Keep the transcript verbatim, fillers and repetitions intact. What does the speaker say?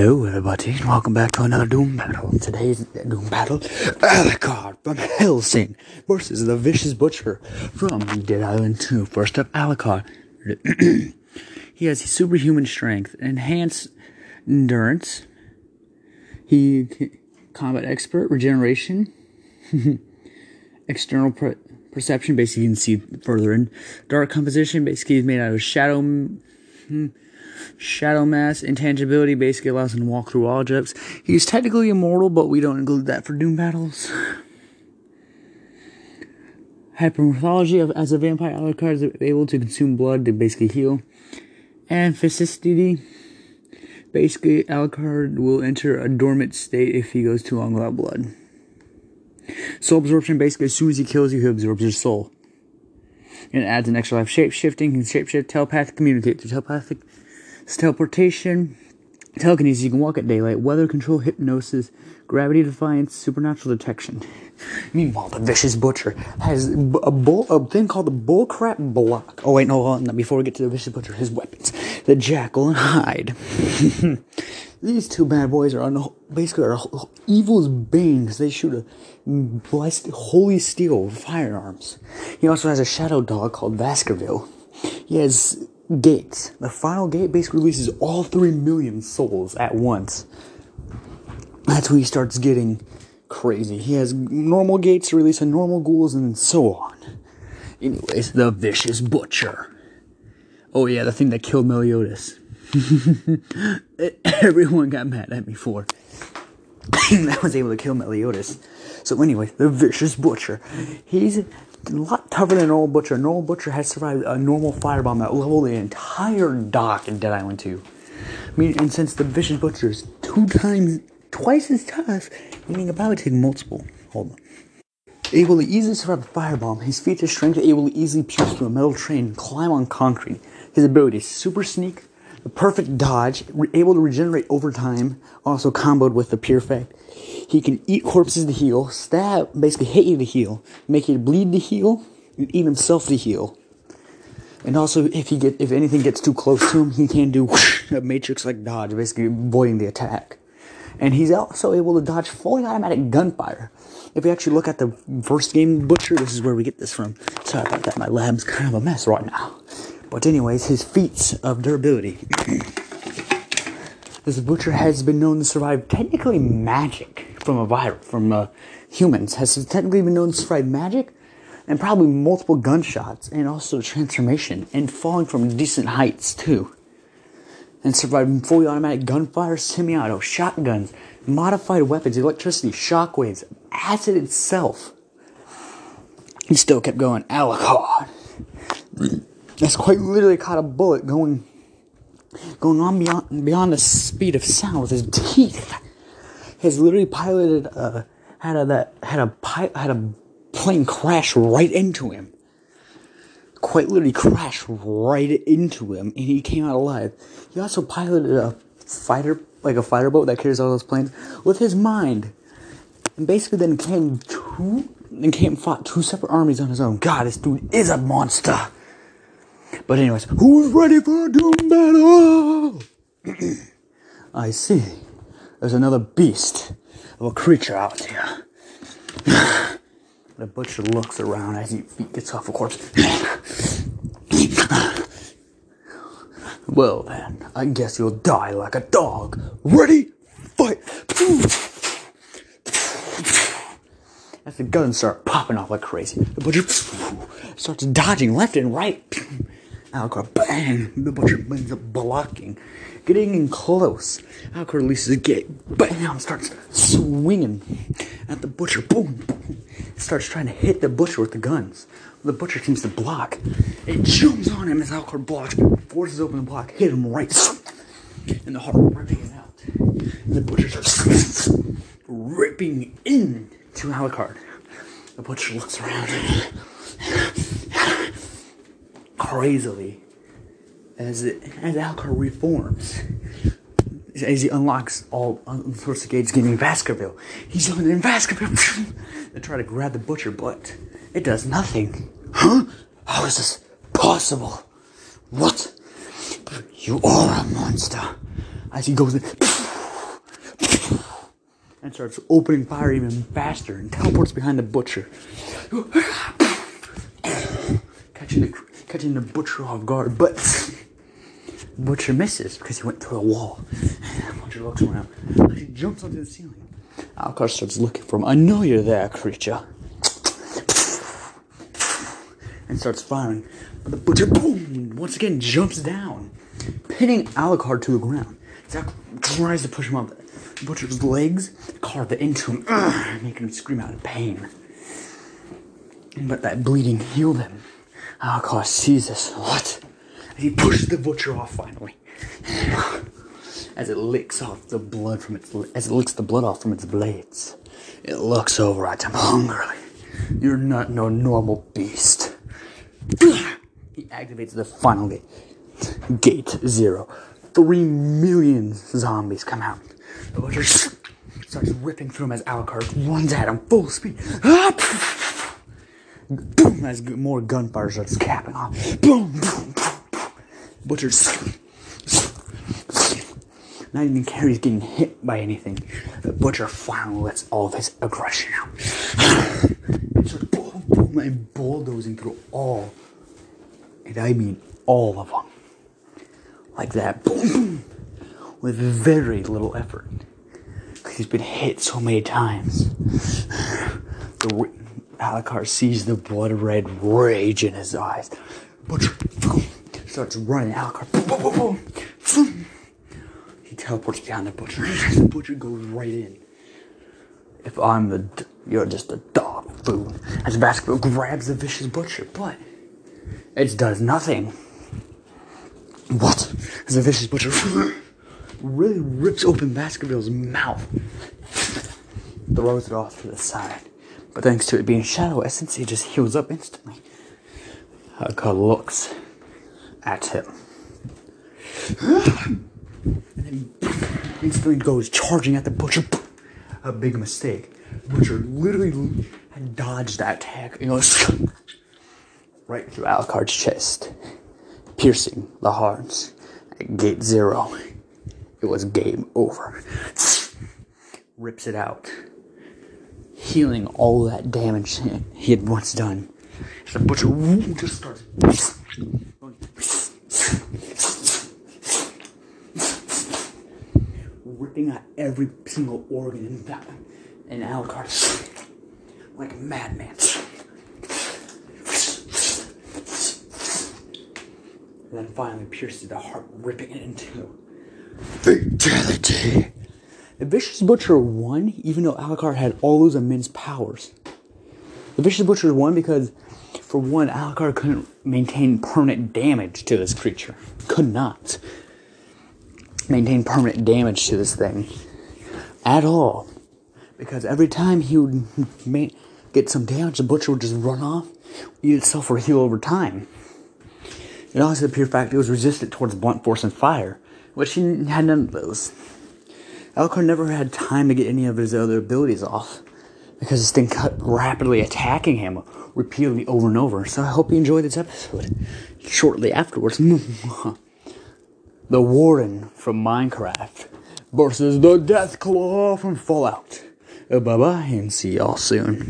Hello everybody, and welcome back to another Doom Battle. Today's Doom Battle, Alucard from Hellsing versus the Vicious Butcher from Dead Island two. First up, Alucard. He has superhuman strength, enhanced endurance, he combat expert, regeneration, external per perception, basically he can see further in, dark composition, basically he's made out of shadow... Shadow mass, intangibility, basically allows him to walk through all objects. He's technically immortal, but we don't include that for Doom battles. Hypermythology, as a vampire, Alucard is able to consume blood to basically heal. And physicity, basically Alucard will enter a dormant state if he goes too long without blood. Soul absorption, basically as soon as he kills you, he absorbs your soul. And adds an extra life. Shape-shifting, can shape-shift, telepathic, communicate through telepathic, teleportation, telekinesis, you can walk at daylight, weather control, hypnosis, gravity defiance, supernatural detection. Meanwhile, the Vicious Butcher has a, bull, a thing called the bullcrap block. Oh wait, no, hold on, before we get to the Vicious Butcher, his weapons. The Jackal and Hyde. These two bad boys are on, basically are evil's bane because they shoot a blessed, holy steel with firearms. He also has a shadow dog called Baskerville. He has gates. The final gate basically releases all three million souls at once. That's when he starts getting crazy. He has normal gates to release on normal ghouls and so on. Anyways, the Vicious Butcher. Oh yeah, the thing that killed Meliodas. Everyone got mad at me for that was able to kill Meliodas. So anyway, the Vicious Butcher. He's a lot tougher than a normal butcher. A normal butcher has survived a normal firebomb that leveled the entire dock in Dead Island two. I mean, and since the Vicious Butcher is two times, twice as tough, meaning about to take multiple. Hold on. Able to easily survive a firebomb, his feats of strength are able to easily pierce through a metal train and climb on concrete. His ability is super sneak. The perfect dodge, able to regenerate over time, also comboed with the perfect. He can eat corpses to heal, stab, basically hit you to heal, make you bleed to heal, and eat himself to heal. And also, if he get if anything gets too close to him, he can do whoosh, a matrix-like dodge, basically avoiding the attack. And he's also able to dodge fully automatic gunfire. If we actually look at the first game Butcher, this is where we get this from. Sorry about that, my lab's kind of a mess right now. But anyways, his feats of durability. This butcher has been known to survive technically magic from a virus, from uh, humans. Has technically been known to survive magic and probably multiple gunshots and also transformation and falling from decent heights too. And survived fully automatic gunfire, semi-auto, shotguns, modified weapons, electricity, shockwaves, acid itself. He still kept going, Alucard. That's quite literally caught a bullet going going on beyond beyond the speed of sound with his teeth. Has literally piloted uh had a that had a pi had a plane crash right into him. Quite literally crashed right into him, and he came out alive. He also piloted a fighter like a fighter boat that carries all those planes with his mind. And basically then came two and came and fought two separate armies on his own. God, this dude is a monster. But anyways, who's ready for a Doom Battle? I see. There's another beast of a creature out here. The butcher looks around as he gets off a corpse. Well then, I guess you'll die like a dog. Ready? Fight! As the guns start popping off like crazy, the butcher starts dodging left and right. Alucard, bang! The butcher ends up blocking, getting in close. Alucard releases the gate, bam! Starts swinging at the butcher, boom, boom! Starts trying to hit the butcher with the guns. The butcher seems to block. It jumps on him as Alucard blocks, forces open the block, hit him right, and the heart ripping it out. And the butcher starts ripping in to Alucard. The butcher looks around. Crazily, as it, as Alucard reforms, as he unlocks all sorts of gates, getting Baskerville. He's on in Baskerville and try to grab the butcher, but it does nothing. Huh? How is this possible? What? You are a monster. As he goes in, and starts opening fire even faster and teleports behind the butcher. catching, the, catching the butcher off guard, but the butcher misses because he went through the wall. The butcher looks around. He jumps onto the ceiling. Alucard starts looking for him. I know you're there, creature. And starts firing. But the butcher, boom, once again jumps down, pinning Alucard to the ground. Zach tries to push him up. The butcher's legs carve into him, ugh, making him scream out in pain. But that bleeding healed him. Alucard sees this. What? And he pushes the butcher off finally. As it licks off the blood from its as it licks the blood off from its blades, it looks over at him hungrily. You're not no normal beast. He activates the final gate. Gate zero. Three million zombies come out. The butcher starts ripping through him as Alucard runs at him full speed. Boom! As more gunfire starts capping off. Boom! Boom! Boom! Butcher not even cares he's getting hit by anything. The butcher finally lets all of his aggression out. And starts boom, boom, and bulldozing through all, and I mean all of them. Like that, boom, boom, with very little effort. Because he's been hit so many times. The, Alucard sees the blood red rage in his eyes. Butcher boom, starts running. Alucard, boom, boom, boom, boom. He teleports behind the butcher. The butcher goes right in. If I'm the, d- you're just a dog food. As Baskerville grabs the vicious butcher, but it does nothing. What? As the vicious butcher really rips open Baskerville's mouth, throws it off to the side. But thanks to it being shadow essence, he just heals up instantly. Alucard looks at him, and then instantly goes charging at the butcher. A big mistake. Butcher literally had dodged that attack and goes right through Alucard's chest, piercing the hearts. At gate zero, it was game over. Rips it out, healing all that damage he had once done. The butcher woo, just starts ripping out every single organ in that one. And Alucard, like a madman, and then finally pierces the heart, ripping it in two. Fatality! The Vicious Butcher won, even though Alucard had all those immense powers. The Vicious Butcher won because, for one, Alucard couldn't maintain permanent damage to this creature. Could not maintain permanent damage to this thing at all. Because every time he would ma- get some damage, the Butcher would just run off, eat itself, or heal over time. And also the pure fact it was resistant towards blunt force and fire, which he had none of those. Alucard never had time to get any of his other abilities off, because this thing kept rapidly attacking him repeatedly over and over. So I hope you enjoyed this episode. Shortly afterwards, the Warden from Minecraft versus the Deathclaw from Fallout. Bye-bye and see y'all soon.